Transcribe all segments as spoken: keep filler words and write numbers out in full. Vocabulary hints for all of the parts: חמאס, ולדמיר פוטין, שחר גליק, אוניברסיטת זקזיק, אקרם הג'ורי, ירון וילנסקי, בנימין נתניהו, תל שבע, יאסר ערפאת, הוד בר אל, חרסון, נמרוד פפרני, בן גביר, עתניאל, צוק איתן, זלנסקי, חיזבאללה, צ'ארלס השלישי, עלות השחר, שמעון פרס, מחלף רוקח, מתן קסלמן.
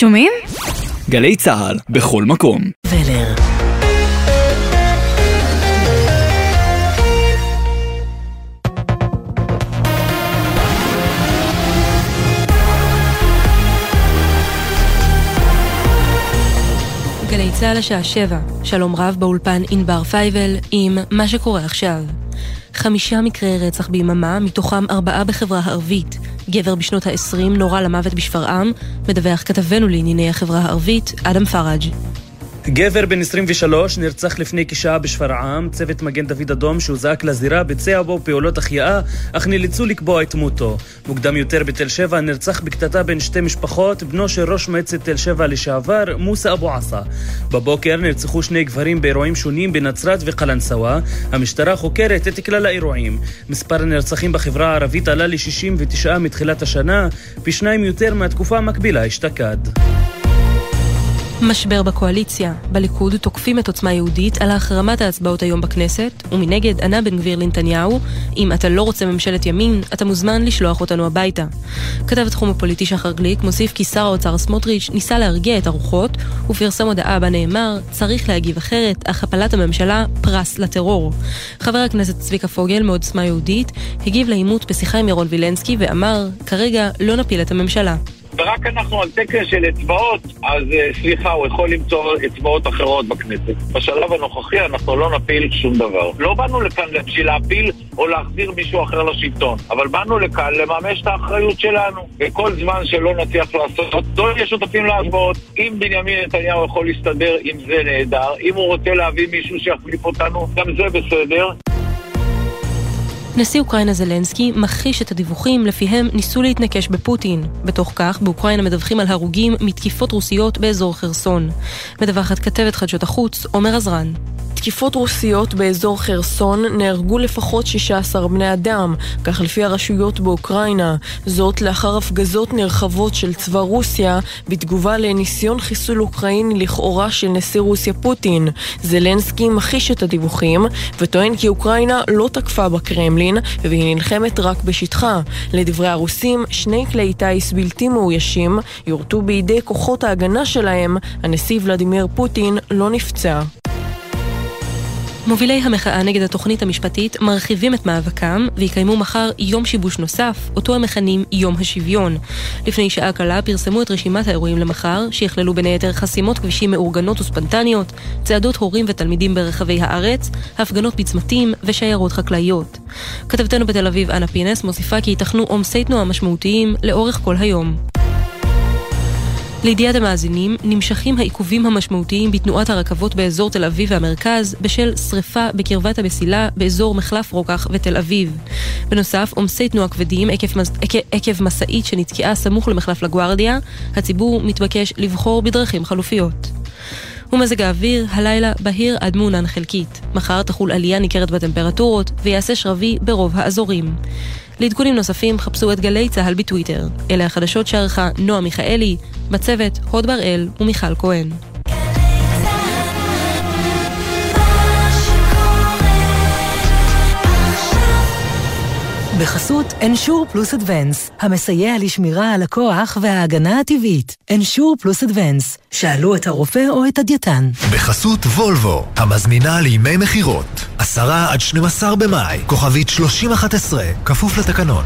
שומעים? גלי צהל, בכל מקום. ולר. גלי צהל השעה שבע, שלום רב באולפן ענבר פייבל עם מה שקורה עכשיו. חמישה מקרי רצח ביממה, מתוכם ארבעה בחברה הערבית. גבר בשנות ה-עשרים נורא למוות בשפרעם, מדווח כתבנו לענייני החברה הערבית, אדם פראג. גבר בן עשרים ושלוש נרצח לפני כשעה בשפרעם, צוות מגן דוד אדום שהוזעק לזירה ביצע בו פעולות החייאה, אך נאלצו לקבוע את מותו. מוקדם יותר בתל שבע נרצח בקטטה בין שתי משפחות, בנו של ראש מועצת תל שבע לשעבר, מוסה אבו עסה. בבוקר נרצחו שני גברים באירועים שונים בנצרת וקלנסווה. המשטרה חוקרת את כלל האירועים. מספר הנרצחים בחברה הערבית עלה ל-שישים ותשע מתחילת השנה, פי שניים יותר מהתקופה המקבילה אשתקד. משבר בקואליציה. בליכוד תוקפים את עוצמה יהודית על החרמת ההצבעות היום בכנסת, ומנגד ענה בן גביר לנתניהו, אם אתה לא רוצה ממשלת ימין, אתה מוזמן לשלוח אותנו הביתה. כתב התחום הפוליטי שחר גליק מוסיף כי שר האוצר סמוטריץ ניסה להרגיע את הרוחות, ופרסם הודעה בה נאמר, צריך להגיב אחרת, אך הפלת הממשלה פרס לטרור. חבר הכנסת צביקה פוגל מעוצמה יהודית הגיב לעימות בשיחה עם ירון וילנסקי ואמר, כרגע לא נפיל את הממשלה. ורק אנחנו על תקן של אצבעות, אז סליחה, הוא יכול למצוא אצבעות אחרות בכנסת. בשלב הנוכחי אנחנו לא נפיל שום דבר. לא באנו לכאן בשביל להפיל או להחזיר מישהו אחר לשלטון, אבל באנו לכאן לממש את האחריות שלנו. וכל זמן שלא נצליח לעשות, לא יש שותפים להצבעות. אם בנימין נתניהו יכול להסתדר עם זה נהדר, אם הוא רוצה להביא מישהו שיחליף אותנו, גם זה בסדר. נשיא אוקראינה זלנסקי מכחיש את הדיווחים לפיהם ניסו להתנקש בפוטין. בתוך כך, באוקראינה מדווחים על הרוגים מתקיפות רוסיות באזור חרסון. מדווחת כתבת חדשות החוץ, עומר עזרן. תקיפות רוסיות באזור חרסון נהרגו לפחות שישה עשר בני אדם, כך לפי הרשויות באוקראינה. זאת לאחר הפגזות נרחבות של צבא רוסיה, בתגובה לניסיון חיסול אוקראיני לכאורה של נשיא רוסיה פוטין. זלנסקי מכחיש את הדיווחים, וטוען כי אוקראינה לא תקפה בקרמלין, והיא נלחמת רק בשטחה. לדברי הרוסים, שני כלי טייס בלתי מאוישים יורטו בידי כוחות ההגנה שלהם, הנשיא ולדמיר פוטין לא נפצע. מובילי המחאה נגד התוכנית המשפטית מרחיבים את מאבקם ויקיימו מחר יום שיבוש נוסף, אותו הם מכנים יום השוויון. לפני שעה קלה פרסמו את רשימת האירועים למחר, שיכללו בין היתר חסימות כבישים מאורגנות וספנטניות, צעדות הורים ותלמידים ברחבי הארץ, הפגנות בצמתים ושיירות חקלאיות. כתבתנו בתל אביב, אנא פינס, מוסיפה כי ייתכנו עומסי תנועה משמעותיים לאורך כל היום. לידיעת המאזינים, נמשכים העיכובים המשמעותיים בתנועת הרכבות באזור תל אביב והמרכז בשל שריפה בקרבת המסילה באזור מחלף רוקח ותל אביב. בנוסף, עומסי תנועה כבדים עקב, עקב, עקב מסעית שנתקעה סמוך למחלף לגוארדיה, הציבור מתבקש לבחור בדרכים חלופיות. ומזג האוויר, הלילה בהיר עד מעונן חלקית. מחר תחול עלייה ניכרת בטמפרטורות ויעשה שרבי ברוב האזורים. לעדכונים נוספים חפשו את גלי צהל בטוויטר. אלה החדשות שערכה נועה מיכאלי, בצוות הוד בר אל ומיכל כהן. בחסות Ensure Plus Advance, המסייע לשמירה על הכוח וההגנה הטבעית. Ensure Plus Advance, שאלו את הרופא או את הדייטן. בחסות וולבו, המזמינה לימי מחירות, עשרה עד שנים עשר במאי, כוכבית שלושים ואחת עשרה, כפוף לתקנון.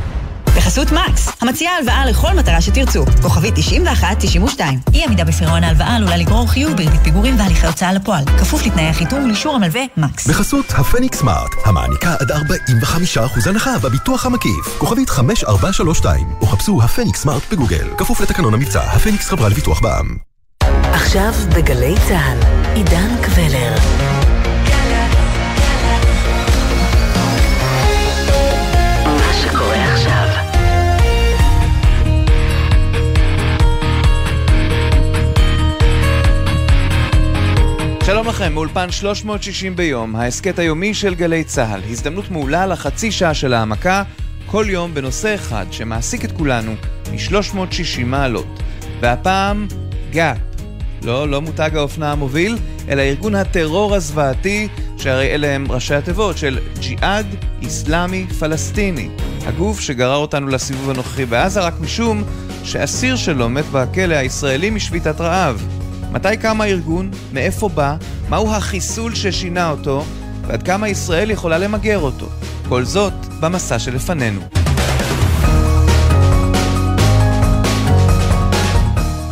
בחסות מקס, המציעה הלוואה לכל מטרה שתרצו, כוכבית תשעים ואחת תשעים ושתיים. אי עמידה בפירעון ההלוואה עלולה לגרור חיוב בריבית פיגורים והליכי הוצאה לפועל, כפוף לתנאי החיתום ולאישור המלווה מקס. בחסות הפניקס סמארט, המעניקה עד ארבעים וחמישה אחוז הנחה בביטוח המקיף, כוכבית חמש ארבע שלוש שתיים, או חפשו הפניקס סמארט בגוגל, כפוף לתקנון המבצע. הפניקס חברה לביטוח בע"מ. עכשיו בגלי צהל, עידן קוולר. שלום לכם, מאולפן שלוש מאות ושישים ביום, ההסקט היומי של גלי צהל, הזדמנות מעולה לחצי שעה של העמקה, כל יום בנושא אחד שמעסיק את כולנו מ-שלוש מאות ושישים מעלות. והפעם, גאפ. לא, לא מותג האופנה המוביל, אלא ארגון הטרור הזוועתי, שהרי אלה הם ראשי התיבות של ג'יהאד איסלאמי פלסטיני. הגוף שגרר אותנו לסיבוב הנוכחי בעזה רק משום שאסיר שלו מת בכלא הישראלי משביתת רעב. מתי קם הארגון? מאיפה בא? מהו החיסול ששינה אותו? ועד כמה ישראל יכולה למגר אותו? כל זאת במסע שלפנינו.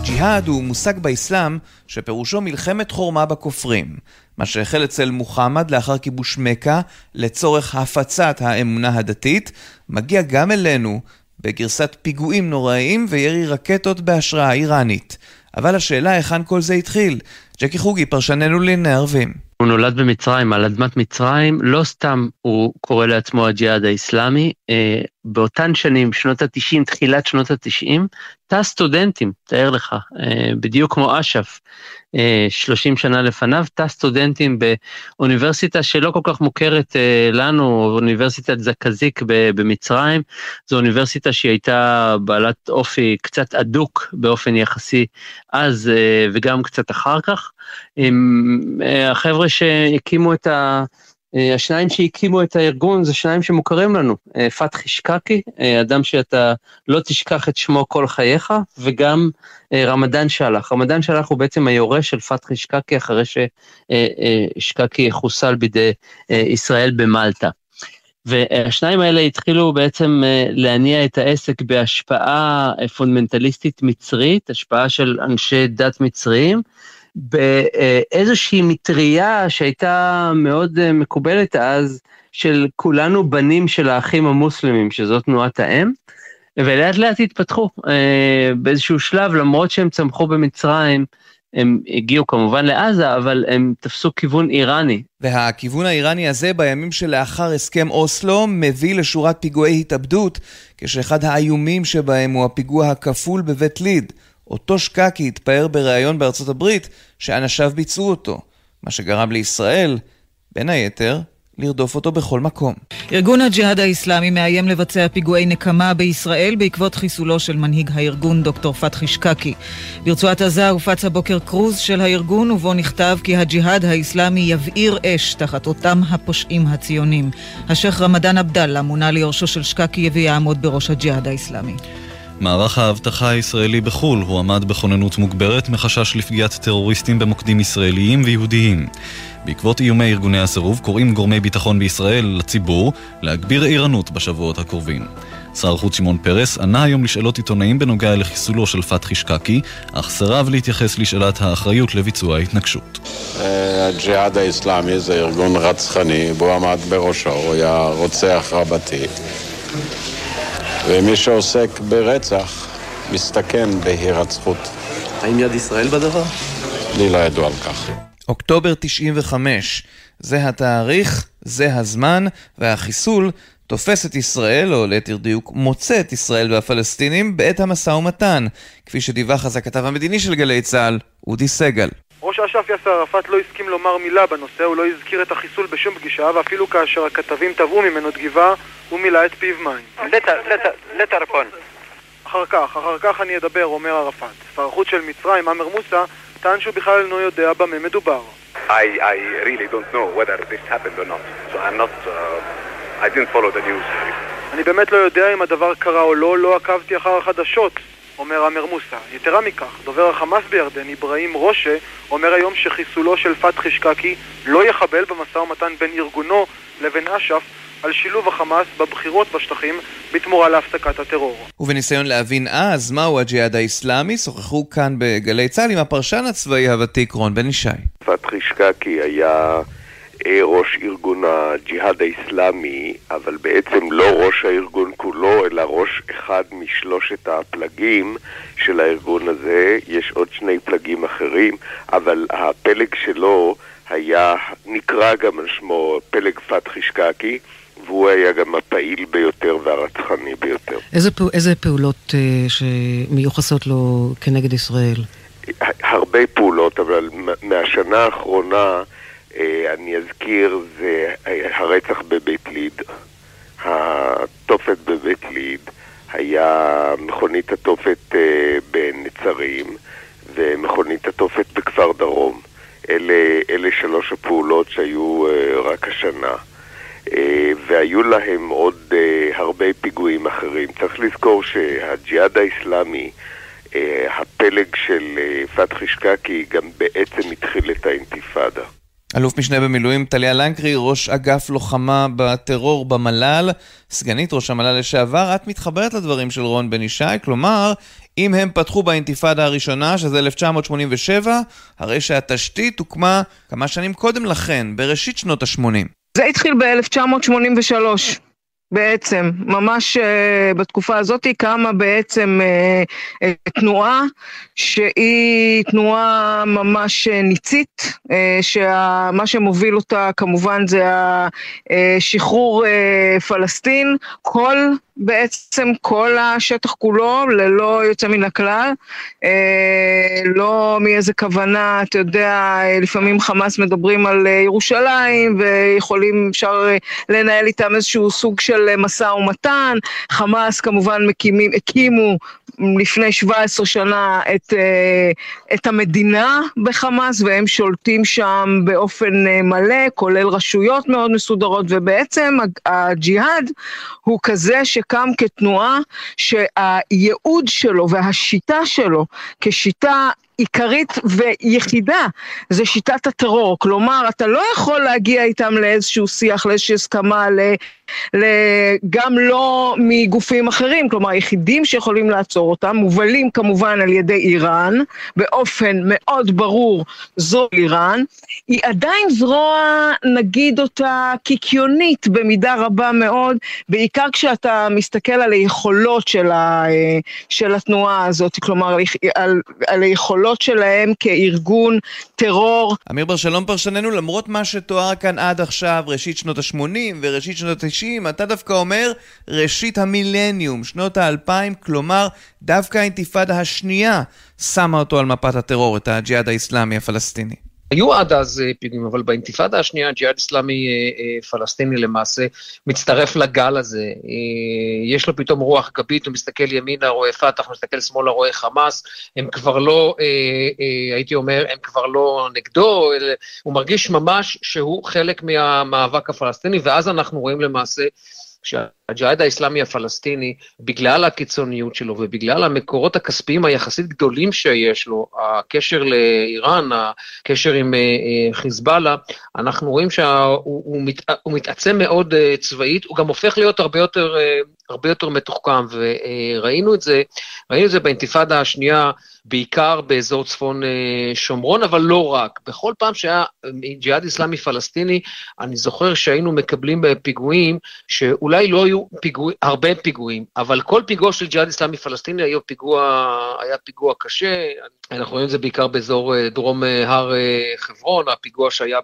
ג'יהאד הוא מושג באסלאם שפירושו מלחמת חורמה בכופרים, מה שהחל אצל מוחמד לאחר כיבוש מכה לצורך הפצת האמונה הדתית, מגיע גם אלינו בגרסת פיגועים נוראיים וירי רקטות בהשראה איראנית. אבל השאלה היכן כל זה התחיל? ג'קי חוגי, פרשננו לענייני ערבים. הוא נולד במצרים, על אדמת מצרים, לא סתם הוא קורא לעצמו הג'יהאד האיסלאמי. אה, באותן שנים, שנות ה-תשעים, תחילת שנות ה-תשעים, תא סטודנטים, תאר לך, אה, בדיוק כמו אשף, אה, שלושים שנה לפניו, תא סטודנטים באוניברסיטה שלא כל כך מוכרת אה, לנו, אוניברסיטת זקזיק ב- במצרים, זו אוניברסיטה שהייתה בעלת אופי קצת עדוק באופן יחסי אז אה, וגם קצת אחר כך. החבר'ה שהקימו את ה... השניים שהקימו את הארגון, זה שניים שמוכרים לנו, פתחי שקאקי, אדם שאתה לא תשכח את שמו כל חייך, וגם רמדאן שלח. רמדאן שלח הוא בעצם היורש של פתחי שקאקי, אחרי ששקאקי חוסל בידי ישראל במלטה. והשניים האלה התחילו בעצם להניע את העסק בהשפעה פונדמנטליסטית מצרית, השפעה של אנשי דת מצריים, באיזושהי מטריה שהייתה מאוד מקובלת אז, של כולנו בנים של האחים המוסלמים, שזאת תנועת האם, ולאט לאט התפתחו באיזשהו שלב, למרות שהם צמחו במצרים, הם הגיעו כמובן לעזה, אבל הם תפסו כיוון איראני. והכיוון האיראני הזה בימים שלאחר הסכם אוסלו מביא לשורת פיגועי התאבדות, כשאחד האיומים שבהם הוא הפיגוע הכפול בבית ליד. אותו שקאקי התפאר בריאיון בארצות הברית שאנשיו ביצעו אותו, מה שגרם לישראל, בין היתר, לרדוף אותו בכל מקום. ארגון הג'יהאד האיסלאמי מאיים לבצע פיגועי נקמה בישראל בעקבות חיסולו של מנהיג הארגון דוקטור פתחי שקאקי. ברצועת עזה הופץ הבוקר קרוז של הארגון ובו נכתב כי הג'יהאד האיסלאמי יבעיר אש תחת אותם הפושעים הציונים. השייח רמדאן עבדאללה מונה ליורשו של שקאקי ויעמוד בראש הג'יהאד האיסלאמי. מערך האבטחה הישראלי בחול הוא עמד בכוננות מוגברת מחשש לפגיעת טרוריסטים במוקדים ישראליים ויהודיים. בעקבות איומי ארגוני הסירוב קוראים גורמי ביטחון בישראל לציבור להגביר עירנות בשבועות הקרובים. שר חוץ שמעון פרס ענה היום לשאלות עיתונאים בנוגע לחיסולו של פתחי שקאקי, אך סירב להתייחס לשאלת האחריות לביצוע ההתנקשות. הג'יהאד האיסלאמי זה ארגון רצחני, בו עמד בראשו, הוא היה רוצח רבתי. ומי שעוסק ברצח מסתכן בהירצחות. האם יד ישראל בדבר? לי לא ידוע על כך. אוקטובר תשעים וחמש, זה התאריך, זה הזמן, והחיסול תופס את ישראל, או ליתר דיוק מוצא את ישראל והפלסטינים בעת המשא ומתן, כפי שדיווח אז הכתב המדיני של גלי צהל, אודי סגל. ראש אש"ף יאסר ערפאת לא הסכים לומר מילה בנושא, הוא לא הזכיר את החיסול בשום פגישה, ואפילו כאשר הכתבים תבעו ממנו תגיבה, הוא מילא את פיו מים. לטרפון. אחר כך, אחר כך אני אדבר, אומר ערפאת. שר החוץ של מצרים, עמרו מוסא, טען שהוא בכלל לא יודע במה מדובר. I I really don't know whether this happened or not. So I'm not uh, I didn't follow the news. אני באמת לא יודע אם הדבר קרה או לא, לא עקבתי אחר החדשות. אומר אמיר מוסא. יתרה מכך, דובר החמאס בירדן, אברהים רושה, אומר היום שחיסולו של פתחי שקאקי לא יחבל במשא ומתן בין ארגונו לבין אש"ף על שילוב החמאס בבחירות בשטחים בתמורה להפסקת הטרור. ובניסיון להבין אז מהו הג'יהאד האיסלאמי, שוחחו כאן בגלי צהל עם הפרשן הצבאי הוותיק רון בן ישי. פתחי שקאקי היה ראש ארגון הג'יהאד האיסלאמי, אבל בעצם לא ראש הארגון כולו, אלא ראש אחד משלושת הפלגים של הארגון הזה. יש עוד שני פלגים אחרים, אבל הפלג שלו היה, נקרא גם על שמו פלג פתחי שקאקי, והוא היה גם הפעיל ביותר והרצחני ביותר. איזה, פעול, איזה פעולות אה, שמיוחסות לו כנגד ישראל? הרבה פעולות, אבל מהשנה האחרונה אני אזכיר, זה הרצח בבית ליד, התופת בבית ליד, היה מכונית התופת בנצרים ומכונית התופת בכפר דרום. אלה, אלה שלוש הפעולות שהיו רק השנה, והיו להם עוד הרבה פיגועים אחרים. צריך לזכור שהג'יהאד האסלאמי, הפלג של פתחי שקאקי, גם בעצם התחיל את האינתיפאדה. אלוף משנה במילואים תליה לנקרי, ראש אגף לוחמה בטרור במלל, סגנית ראש המלל לשעבר, את מתחברת לדברים של רון בן ישי, כלומר, אם הם פתחו באינתיפאדה הראשונה, שזה אלף תשע מאות שמונים ושבע, הרי שהתשתית הוקמה כמה שנים קודם לכן, בראשית שנות ה-שמונים. זה התחיל ב-אלף תשע מאות שמונים ושלוש, בעצם, ממש uh, בתקופה הזאת קמה בעצם uh, uh, תנועה שהיא תנועה ממש uh, ניצית, uh, שמה שמוביל אותה כמובן זה השחרור uh, פלסטין, כל בעצם כל השטח כולו, ללא יוצא מן הכלל, אה, לא מאיזה כוונה, אתה יודע, לפעמים חמאס מדברים על ירושלים, ויכולים, אפשר לנהל איתם איזשהו סוג של מסע ומתן, חמאס כמובן מקימים, הקימו לפני שבע עשרה שנה את, אה, את המדינה בחמאס, והם שולטים שם באופן מלא, כולל רשויות מאוד מסודרות, ובעצם הג'יהאד הוא כזה ש קם כתנועה שהייעוד שלו והשיטה שלו כשיטה עיקרית ויחידה, זה שיטת הטרור. כלומר, אתה לא יכול להגיע איתם לאיזשהו שיח, לאיזושהי הסכמה, גם לא מגופים אחרים. כלומר, יחידים שיכולים לעצור אותם, מובלים כמובן על ידי איראן, באופן מאוד ברור זו איראן, היא עדיין זרוע, נגיד אותה, קיקיונית במידה רבה מאוד, בעיקר כשאתה מסתכל על היכולות של, ה, של התנועה הזאת, כלומר, על, על היכולות שלהם כארגון טרור. אמיר בר שלום פרשננו, למרות מה שתואר כאן עד עכשיו, ראשית שנות ה-שמונים וראשית שנות ה-תשעים, אתה דווקא אומר ראשית המילניום, שנות ה-אלפיים, כלומר דווקא האינתיפאדה השנייה שמה אותו על מפת הטרור, את הג'יהאד האסלאמי הפלסטיני. היו עד אז פיגועים, אבל באינתיפאדה השנייה הג'יהאד האסלאמי פלסטיני למעשה מצטרף לגל הזה. יש לו פתאום רוח גבית, הוא מסתכל ימינה רואה פתח, הוא מסתכל שמאלה רואה חמאס, הם כבר לא, הייתי אומר, הם כבר לא נגדו, הוא מרגיש ממש שהוא חלק מהמאבק הפלסטיני, ואז אנחנו רואים למעשה שהג'יהאד האסלאמי הפלסטיני, בגלל הקיצוניות שלו ובגלל המקורות הכספיים היחסית גדולים שיש לו, הקשר לאיראן, הקשר עם חיזבאללה, אנחנו רואים שהוא מת, מתעצם מאוד צבאית, הוא גם הופך להיות הרבה יותר, הרבה יותר מתוחכם, וראינו את זה, ראינו את זה באינתיפאדה השנייה, בעיקר באזור צפון שומרון, אבל לא רק. בכל פעם שהיה ג'יהאד אסלאמי פלסטיני, אני זוכר שהיינו מקבלים פיגועים, שאולי לא היו פיגוע, הרבה פיגועים, אבל כל פיגוע של ג'יהאד אסלאמי פלסטיני היה פיגוע, היה פיגוע קשה, אנחנו רואים את זה בעיקר באזור דרום הר חברון, הפיגוע שהיה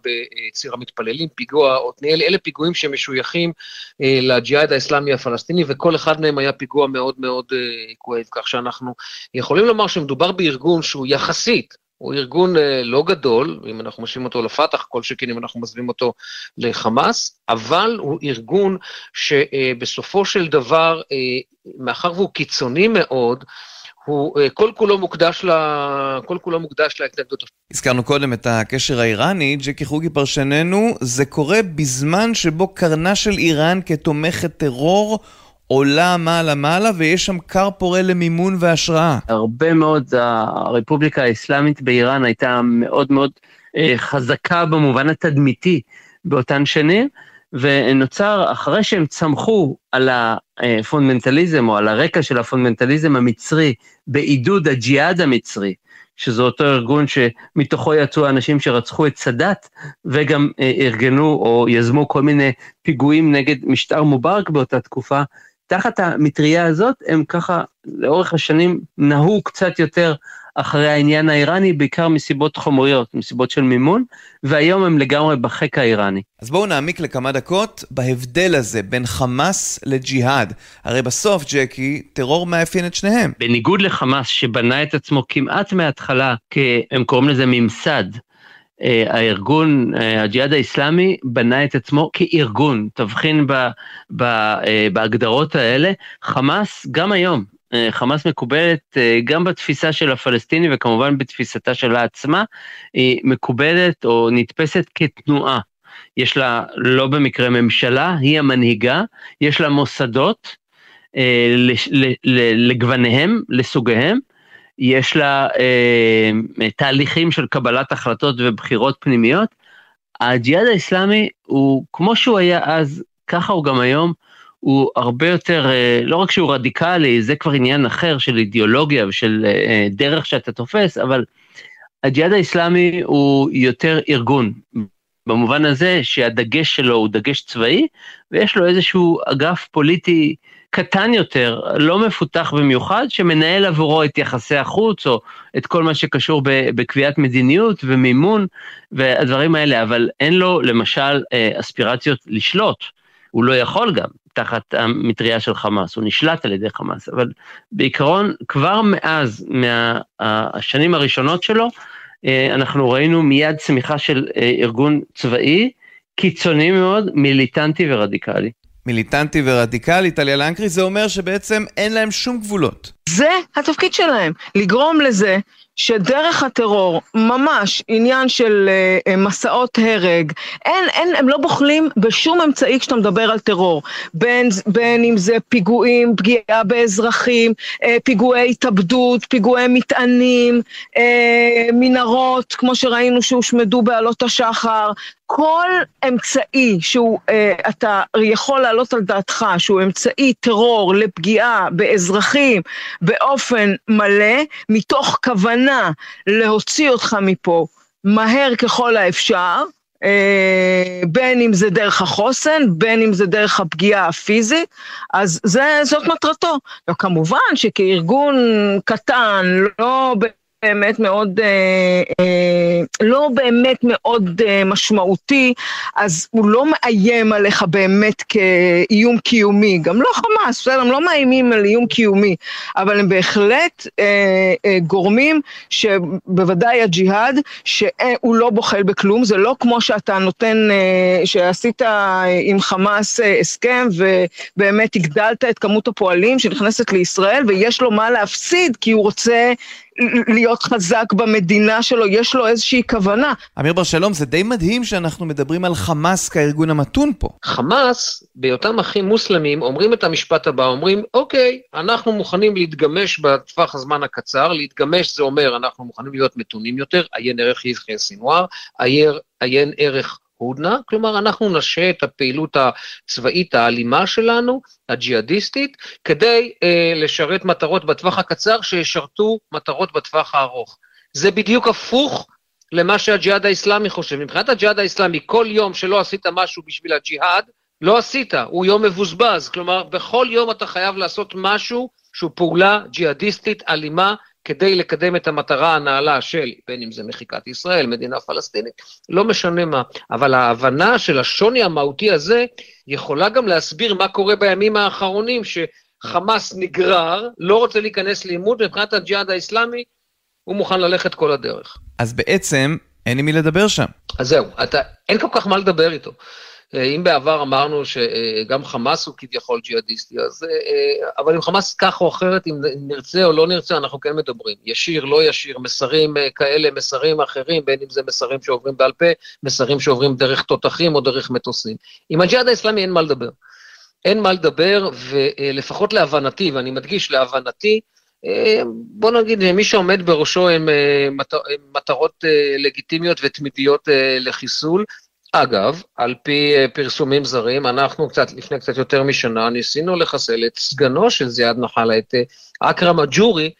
בציר המתפללים, פיגוע עתניאל, אלה פיגועים שמשויכים לג'יהאד האסלאמי הפלסטיני, וכל אחד מהם היה פיגוע מאוד מאוד כואב, כך שאנחנו יכולים לומר שמדובר בארגון שהוא יחסית, הוא ארגון לא גדול, אם אנחנו משווים אותו לפתח, כל שכן אם אנחנו משווים אותו לחמאס, אבל הוא ארגון שבסופו של דבר, מאחר והוא קיצוני מאוד, הוא כל כולו מוקדש לה, כל כולו מוקדש להתנגדות. הזכרנו קודם את הקשר האיראני, ג'קי חוגי פרשננו, זה קורה בזמן שבו קרנה של איראן כתומכת טרור עולה מעלה מעלה, ויש שם קר פורה למימון והשראה. הרבה מאוד, הרפובליקה האסלאמית באיראן הייתה מאוד מאוד חזקה במובן התדמיתי באותן שנים, ונוצר אחרי שהם צמחו על הפונדמנטליזם, או על הרקע של הפונדמנטליזם המצרי, בעידוד הג'יהאד המצרי, שזה אותו ארגון שמתוכו יצאו אנשים שרצחו את סדאת, וגם ארגנו או יזמו כל מיני פיגועים נגד משטר מובארק באותה תקופה, תחת המטריה הזאת הם ככה לאורך השנים נהו קצת יותר אחרי העניין האיראני, בעיקר מסיבות חומריות, מסיבות של מימון, והיום הם לגמרי בחק האיראני. אז בואו נעמיק לכמה דקות בהבדל הזה בין חמאס לג'יהאד. הרי בסוף, ג'קי, טרור מאפיין את שניהם. בניגוד לחמאס שבנה את עצמו כמעט מההתחלה, כי הם קוראים לזה ממסד, הארגון, הג'יהאד האסלאמי, בנה את עצמו כארגון, תבחין ב, ב, בהגדרות האלה, חמאס גם היום. חמאס מקובלת גם בתפיסה של הפלסטיני וכמובן בתפיסתה שלה עצמה, היא מקובלת או נתפסת כתנועה. יש לה לא במקרה ממשלה, היא המנהיגה, יש לה מוסדות אה, לגווניהם, לסוגיהם, יש לה אה, תהליכים של קבלת החלטות ובחירות פנימיות. הג'יהאד האסלאמי הוא כמו שהוא היה אז, ככה הוא גם היום, הוא הרבה יותר, לא רק שהוא רדיקלי, זה כבר עניין אחר של אידיאולוגיה ושל דרך שאתה תופס, אבל הג'יהאד האסלאמי הוא יותר ארגון, במובן הזה שהדגש שלו הוא דגש צבאי, ויש לו איזשהו אגף פוליטי קטן יותר, לא מפותח במיוחד, שמנהל עבורו את יחסי החוץ, או את כל מה שקשור בקביעת מדיניות ומימון, והדברים האלה, אבל אין לו למשל אספירציות לשלוט, הוא לא יכול גם, תחת המטריה של חמאס, הוא נשלט על ידי חמאס, אבל בעיקרון כבר מאז, מהשנים הראשונות שלו, אנחנו ראינו מיד צמיחה של ארגון צבאי, קיצוני מאוד, מיליטנטי ורדיקלי. מיליטנטי ורדיקלי, תליה לנקרי, זה אומר שבעצם אין להם שום גבולות. זה התפקיד שלהם, לגרום לזה שדרך הטרור ממש עניין של uh, מסעות הרג, אין, אין, הם לא בוחלים בשום אמצעי כשאתה מדבר על טרור, בין, בין אם זה פיגועים, פגיעה באזרחים, אה, פיגועי התאבדות, פיגועי מטענים, אה, מנהרות, כמו שראינו שהושמדו בעלות השחר, כל אמצעי שהוא, אה, אתה יכול לעלות על דעתך, שהוא אמצעי טרור לפגיעה באזרחים, באופן מלא, מתוך כוונה להוציא אותך מפה מהר ככל האפשר, אה, בין אם זה דרך החוסן, בין אם זה דרך הפגיעה הפיזית, אז זה, זאת מטרתו. לא, כמובן שכארגון קטן, לא באמת מאוד, אה, אה, לא באמת מאוד אה, משמעותי, אז הוא לא מאיים עליך באמת כאיום קיומי, גם לא חמאס, הם לא מאיימים על איום קיומי, אבל הם בהחלט אה, אה, גורמים שבוודאי הג'יהאד, שהוא לא בוחל בכלום, זה לא כמו שאתה נותן, אה, שעשית עם חמאס אה, הסכם, ובאמת הגדלת את כמות הפועלים שנכנסת לישראל, ויש לו מה להפסיד, כי הוא רוצה להיות חזק במדינה שלו, יש לו איזושהי כוונה. אמיר בר שלום, זה די מדהים שאנחנו מדברים על חמאס כארגון המתון פה. חמאס, בהיותם אחים מוסלמים, אומרים את המשפט הבא, אומרים, אוקיי, אנחנו מוכנים להתגמש בטווח הזמן הקצר, להתגמש זה אומר, אנחנו מוכנים להיות מתונים יותר, עיין ערך יחיא סנוואר, עיין ערך הודנה, כלומר אנחנו נשא את הפעילות הצבאית האלימה שלנו, הג'יהאדיסטית, כדי אה, לשרת מטרות בטווח הקצר, שישרתו מטרות בטווח הארוך. זה בדיוק הפוך למה שהג'יהאד האסלאמי חושב. מבחינת הג'יהאד האסלאמי, כל יום שלא עשית משהו בשביל הג'יהאד, לא עשית, הוא יום מבוזבז, כלומר בכל יום אתה חייב לעשות משהו, שהוא פעולה ג'יהאדיסטית אלימה, כדי לקדם את המטרה הנעלה של, בין אם זה מחיקת ישראל, מדינה פלסטינית, לא משנה מה, אבל ההבנה של השוני המהותי הזה, יכולה גם להסביר מה קורה בימים האחרונים, שחמאס נגרר, לא רוצה להיכנס לעימות, מבחינת הג'יהאד האסלאמי, הוא מוכן ללכת כל הדרך. אז בעצם, אין עם מי לדבר שם. אז זהו, אתה, אין כל כך מה לדבר איתו. אם בעבר אמרנו שגם חמאס הוא כביכול ג'יהאדיסטי, אז, אבל עם חמאס כך או אחרת, אם נרצה או לא נרצה, אנחנו כן מדברים. ישיר, לא ישיר, מסרים כאלה, מסרים אחרים, בין אם זה מסרים שעוברים בעל פה, מסרים שעוברים דרך תותחים או דרך מטוסים. עם הג'יהאד האסלאמי אין מה לדבר. אין מה לדבר, ולפחות להבנתי, ואני מדגיש להבנתי, בוא נגיד, מי שעומד בראשו הם מטרות לגיטימיות ותמידיות לחיסול, אגב, על פי פרסומים זרים, אנחנו קצת, לפני קצת יותר משנה, ניסינו לחסל את סגנו של זיאד נחלה, את אקרם הג'ורי,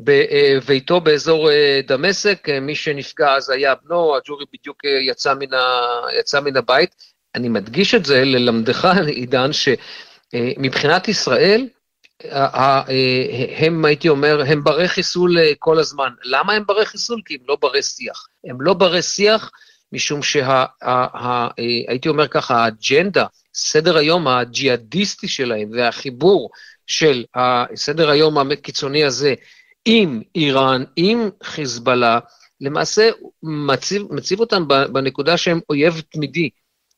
בביתו באזור דמשק, מי שנפגע אז היה בנו, הג'ורי בדיוק יצא מן, ה, יצא מן הבית. אני מדגיש את זה ללמדך, עידן, שמבחינת ישראל, הם, הייתי אומר, הם ברי חיסול כל הזמן. למה הם ברי חיסול? כי הם לא ברי שיח. הם לא ברי שיח, משום שה, הייתי אומר ככה, האג'נדה, סדר היום הג'יהאדיסטי שלהם, והחיבור של סדר היום הקיצוני הזה, עם איראן, עם חיזבאללה, למעשה מציב, מציב אותם בנקודה שהם אויב תמידי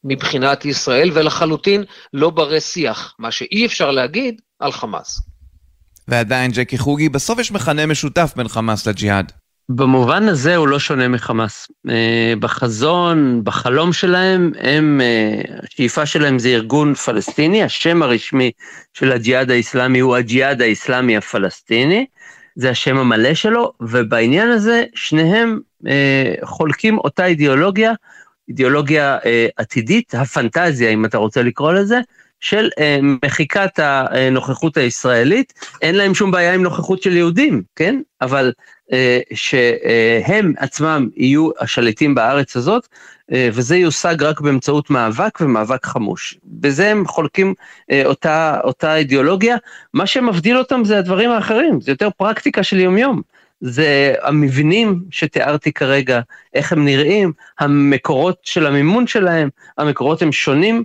מבחינת ישראל, ולחלוטין לא ברי שיח, מה שאי אפשר להגיד על חמאס. ועדיין ג'קי חוגי, בסוף יש מכנה משותף בין חמאס לג'יהאד. במובן הזה הוא לא שונה מחמאס. בחזון, בחלום שלהם, הם, השאיפה שלהם זה ארגון פלסטיני, השם הרשמי של הג'יהאד האסלאמי הוא הג'יהאד האסלאמי הפלסטיני, זה השם המלא שלו, ובעניין הזה שניהם חולקים אותה אידיאולוגיה, אידיאולוגיה עתידית, הפנטזיה, אם אתה רוצה לקרוא לזה, של מחיקת הנוכחות הישראלית. אין להם שום בעיה עם נוכחות של יהודים, כן? אבל שהם עצמם יהיו השליטים בארץ הזאת, וזה יושג רק באמצעות מאבק ומאבק חמוש. בזה הם חולקים אותה, אותה אידיאולוגיה. מה שמבדיל אותם זה הדברים האחרים, זה יותר פרקטיקה של יומיום. זה המבנים שתיארתי כרגע, איך הם נראים, המקורות של המימון שלהם, המקורות הם שונים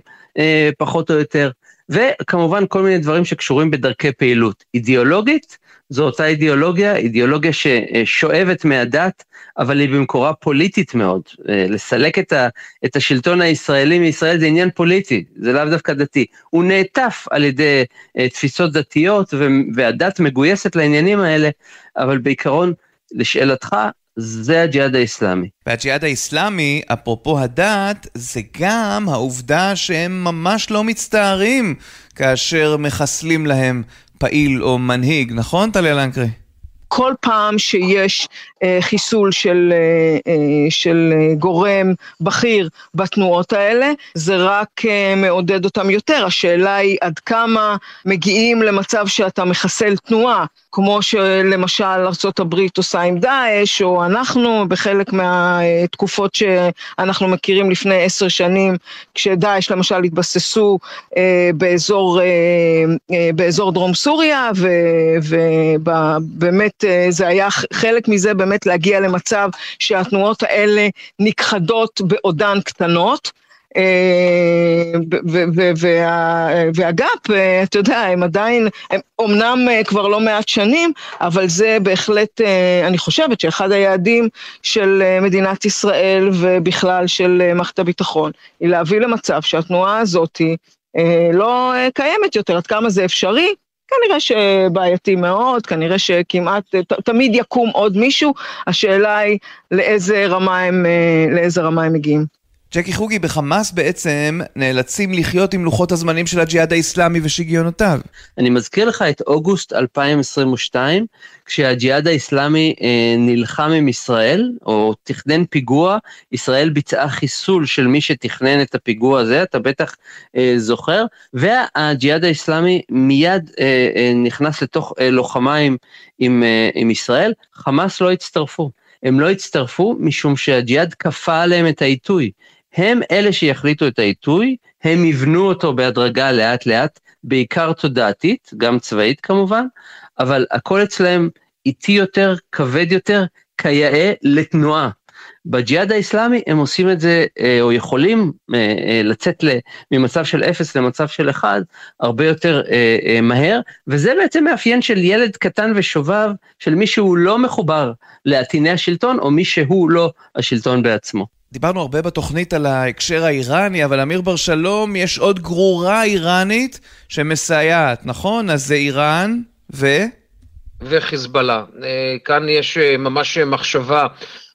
פחות או יותר, וכמובן כל מיני דברים שקשורים בדרכי פעילות. אידיאולוגית, זו אותה אידיאולוגיה, אידיאולוגיה ששואבת מהדת, אבל היא במקורה פוליטית מאוד. לסלק את, ה, את השלטון הישראלי מישראל זה עניין פוליטי, זה לאו דווקא דתי. הוא נעטף על ידי תפיסות דתיות, והדת מגויסת לעניינים האלה, אבל בעיקרון, לשאלתך, זה הג'יהאד האסלאמי. והג'יהאד האסלאמי, אפרופו הדת, זה גם העובדה שהם ממש לא מצטערים כאשר מחסלים להם פעיל או מנהיג, נכון תליה לנקרי? כל פעם שיש אה, חיסול של, אה, אה, של גורם בכיר בתנועות האלה, זה רק אה, מעודד אותם יותר. השאלה היא עד כמה מגיעים למצב שאתה מחסל תנועה, כמו שלמשל ארצות הברית עושה עם דאעש, או אנחנו בחלק מהתקופות שאנחנו מכירים לפני עשר שנים, כשדאעש למשל התבססו אה, באזור, אה, אה, באזור דרום סוריה, ובאמת זה היה חלק מזה באמת להגיע למצב שהתנועות האלה נכחדות בעודן קטנות, והגאפ, אתה יודע, הם עדיין, אמנם כבר לא מעט שנים, אבל זה בהחלט, אני חושבת שאחד היעדים של מדינת ישראל ובכלל של מערכת הביטחון, היא להביא למצב שהתנועה הזאת לא קיימת יותר. עד כמה זה אפשרי? כנראה שבעייתי מאוד, כנראה שכמעט תמיד יקום עוד מישהו, השאלה היא לאיזה רמה הם, לאיזה רמה הם מגיעים. ג'קי חוגי, בחמאס בעצם נאלצים לחיות עם לוחות הזמנים של הג'יהאד האסלאמי ושגיונותיו. אני מזכיר לך את אוגוסט אלפיים עשרים ושתיים, כשהג'יהאד האסלאמי נלחם עם ישראל, או תכנן פיגוע, ישראל ביצעה חיסול של מי שתכנן את הפיגוע הזה, אתה בטח זוכר, והג'יהאד האסלאמי מיד נכנס לתוך לוחמיים עם, עם ישראל, חמאס לא הצטרפו. הם לא הצטרפו משום שהג'יהאד כפה עליהם את העיתוי. הם אלה שיחליטו את העיתוי, הם יבנו אותו בהדרגה לאט לאט, בעיקר תודעתית, גם צבאית כמובן, אבל הכל אצלהם איטי יותר, כבד יותר, כיאה לתנועה. בג'יהאד האסלאמי הם עושים את זה, או יכולים לצאת ממצב של אפס למצב של אחד, הרבה יותר מהר, וזה בעצם מאפיין של ילד קטן ושובב, של מי שהוא לא מחובר לעתיני השלטון, או מי שהוא לא השלטון בעצמו. דיברנו הרבה בתוכנית על ההקשר האיראני, אבל אמיר בר שלום, יש עוד גרורה איראנית שמסייעת, נכון? אז זה איראן ו... וחיזבאללה. כאן יש ממש מחשבה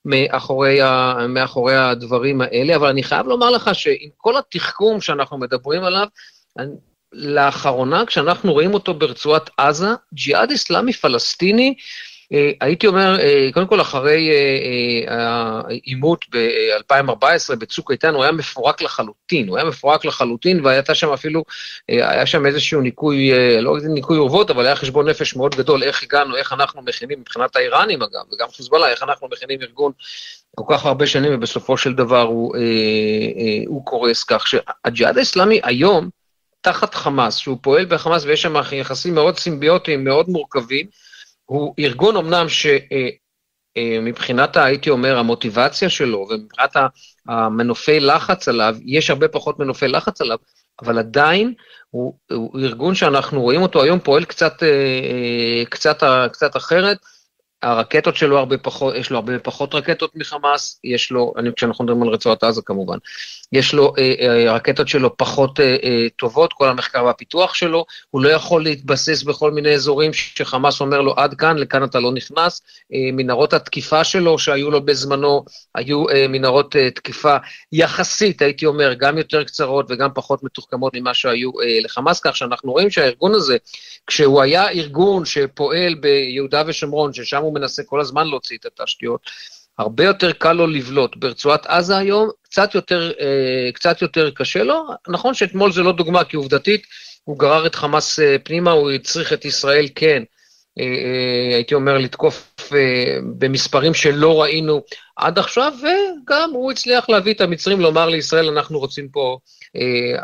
מאחורי, ה, מאחורי הדברים האלה, אבל אני חייב לומר לך שעם כל התחכום שאנחנו מדברים עליו, אני, לאחרונה כשאנחנו רואים אותו ברצועת עזה, ג'יהאד אסלאמי פלסטיני, הייתי אומר, קודם כל אחרי העימות ב-אלפיים וארבע עשרה בצוק איתן, הוא היה מפורק לחלוטין, הוא היה מפורק לחלוטין, והייתה שם אפילו, היה שם איזשהו ניקוי, לא ניקוי אורוות, אבל היה חשבון נפש מאוד גדול, איך הגענו, איך אנחנו מכינים, מבחינת האיראנים אגב, וגם חיזבאללה, איך אנחנו מכינים ארגון כל כך הרבה שנים, ובסופו של דבר הוא, הוא קורס כך, שהג'יהאד האסלאמי היום, תחת חמאס, שהוא פועל בחמאס, ויש שם יחסים מאוד סימביוטיים, מאוד מורכבים, הוא ארגון אמנם שמבחינת, הייתי אומר, המוטיבציה שלו, ומבחינת המנופי לחץ עליו, יש הרבה פחות מנופי לחץ עליו, אבל עדיין הוא, הוא ארגון שאנחנו רואים אותו היום פועל קצת, קצת, קצת אחרת, הרקטות שלו הרבה פחות, יש לו הרבה פחות רקטות מחמאס, יש לו, אני, כשאנחנו מדברים על רצועת עזה כמובן, יש לו, הרקטות שלו פחות טובות, כל המחקר והפיתוח שלו, הוא לא יכול להתבסס בכל מיני אזורים שחמאס אומר לו עד כאן, לכאן אתה לא נכנס, מנהרות התקיפה שלו שהיו לו בזמנו, היו מנהרות תקיפה יחסית, הייתי אומר, גם יותר קצרות וגם פחות מתוחכמות ממה שהיו לחמאס, כך שאנחנו רואים שהארגון הזה, כשהוא היה ארגון שפועל ביהודה ושומרון, ששם הוא מנסה כל הזמן להוציא את התשתיות, הרבה יותר קל לו לבלוט ברצועת עזה היום, קצת יותר, קצת יותר קשה לו, נכון שאתמול זה לא דוגמה, כי עובדתית הוא גרר את חמאס פנימה, הוא צריך את ישראל כן, הייתי אומר לתקוף במספרים שלא ראינו עד עכשיו, וגם הוא הצליח להביא את המצרים לומר לישראל אנחנו רוצים פה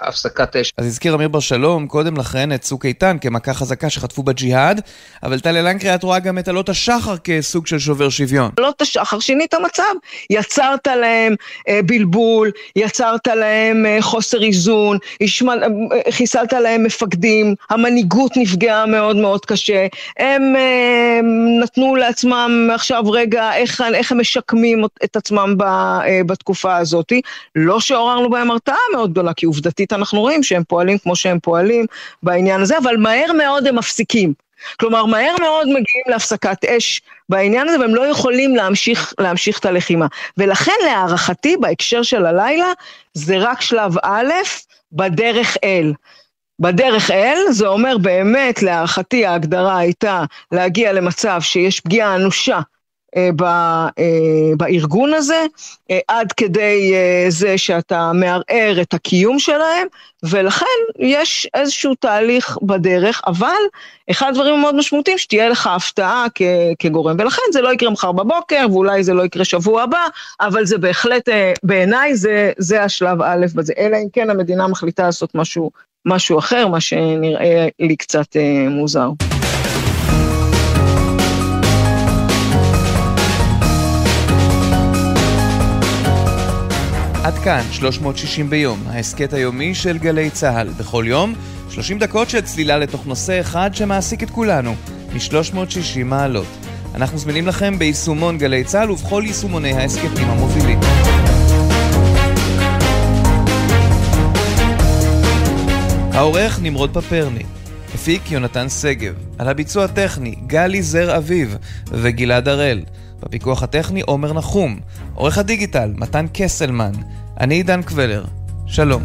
הפסקת אש. אז הזכיר אמיר בר שלום קודם לכן את צוק איתן כמכה חזקה שחטפו בג'יהאד, אבל תליה לנקרי את רואה גם את עלות השחר כסוג של שובר שוויון. עלות השחר שינית המצב, יצרת להם בלבול, יצרת להם חוסר איזון, חיסלת להם מפקדים, המנהיגות נפגעה מאוד מאוד קשה, הם נתנו לעצמם עכשיו רגע איך, איך הם משקמים את עצמם בתקופה הזאת, לא שעוררנו בהם הרתעה מאוד גדולה, כי עובדתית אנחנו רואים שהם פועלים כמו שהם פועלים בעניין הזה, אבל מהר מאוד הם מפסיקים. כלומר, מהר מאוד מגיעים להפסקת אש בעניין הזה, והם לא יכולים להמשיך, להמשיך את הלחימה. ולכן להערכתי, בהקשר של הלילה, זה רק שלב א' בדרך אל. בדרך אל, זה אומר באמת, להערכתי ההגדרה הייתה להגיע למצב שיש פגיעה אנושה, בארגון הזה, עד כדי זה שאתה מערער את הקיום שלהם, ולכן יש איזשהו תהליך בדרך, אבל אחד הדברים מאוד משמעותיים, שתהיה לך הפתעה כגורם, ולכן זה לא יקרה מחר בבוקר, ואולי זה לא יקרה שבוע הבא, אבל זה בהחלט, בעיניי זה, זה השלב א' בזה, אלא אם כן המדינה מחליטה לעשות משהו, משהו אחר, מה שנראה לי קצת מוזר. עד כאן, שלוש מאות ושישים ביום, ההסקט היומי של גלי צהל. בכל יום, שלושים דקות של צלילה לתוך נושא אחד שמעסיק את כולנו, מ-שלוש מאות ושישים מעלות. אנחנו זמינים לכם ביישומון גלי צהל ובכל יישומוני ההסקטים המובילים. העורך נמרוד פפרני, הפיק יונתן סגב, על הביצוע הטכני גלי זר אביב וגלעד הראל. בפיקוח הטכני עומר נחום, עורך הדיגיטל מתן קסלמן, אני עידן קוולר, שלום.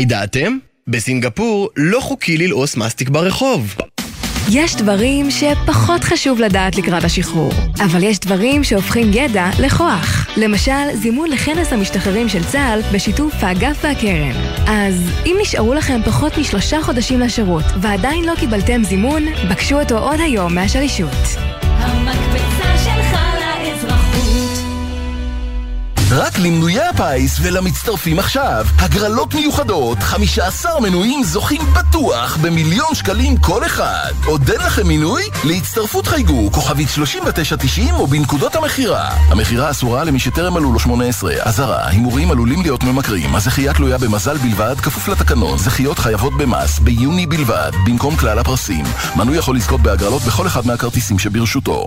ידעתם? בסינגפור לא חוקי ללעוס מסטיק ברחוב. יש דברים שפחות חשוב לדעת לקראת השחרור, אבל יש דברים שהופכים ידע לכוח. למשל, זימון לכנס המשתחררים של צה"ל בשיתוף האגף והקרן. אז אם נשארו לכם פחות משלושה חודשים לשירות ועדיין לא קיבלתם זימון, בקשו אותו עוד היום מהשלישות. המקפצה שלך לאזרחות. רק למנויי הפיס ולמצטרפים עכשיו, הגרלות מיוחדות, חמישה עשר מנויים זוכים בטוח במיליון שקלים כל אחד. עוד אין לכם מינוי? להצטרפות חייגו כוכבית שלושים ותשע תשעים או בנקודות המחירה. המחירה אסורה למי שטרם עלו לו שמונה עשרה. אזהרה, הימורים עלולים להיות ממכרים. הזכייה תלויה במזל בלבד, כפוף לתקנון. זכיות חייבות במס, ביוני בלבד, במקום כלל הפרסים. מנוי יכול לזכות בהגרלות בכל אחד מהכרטיסים שברשותו.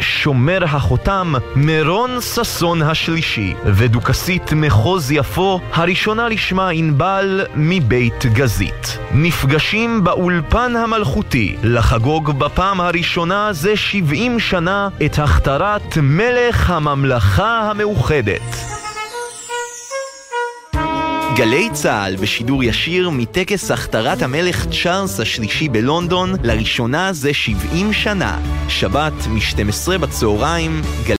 שומר החותם מרון ססון השלישי, ודוקסית מחוז יפו, הראשונה לשמה ענבל מבית גזית. נפגשים באולפן המלכותי, לחגוג בפעם הראשונה זה שבעים שנה את הכתרת מלך הממלכה המאוחדת. גלי צהל בשידור ישיר מטקס הכתרת המלך צ'ארלס השלישי בלונדון, לראשונה זה שבעים שנה. שבת, משתים עשרה בצהריים, גלי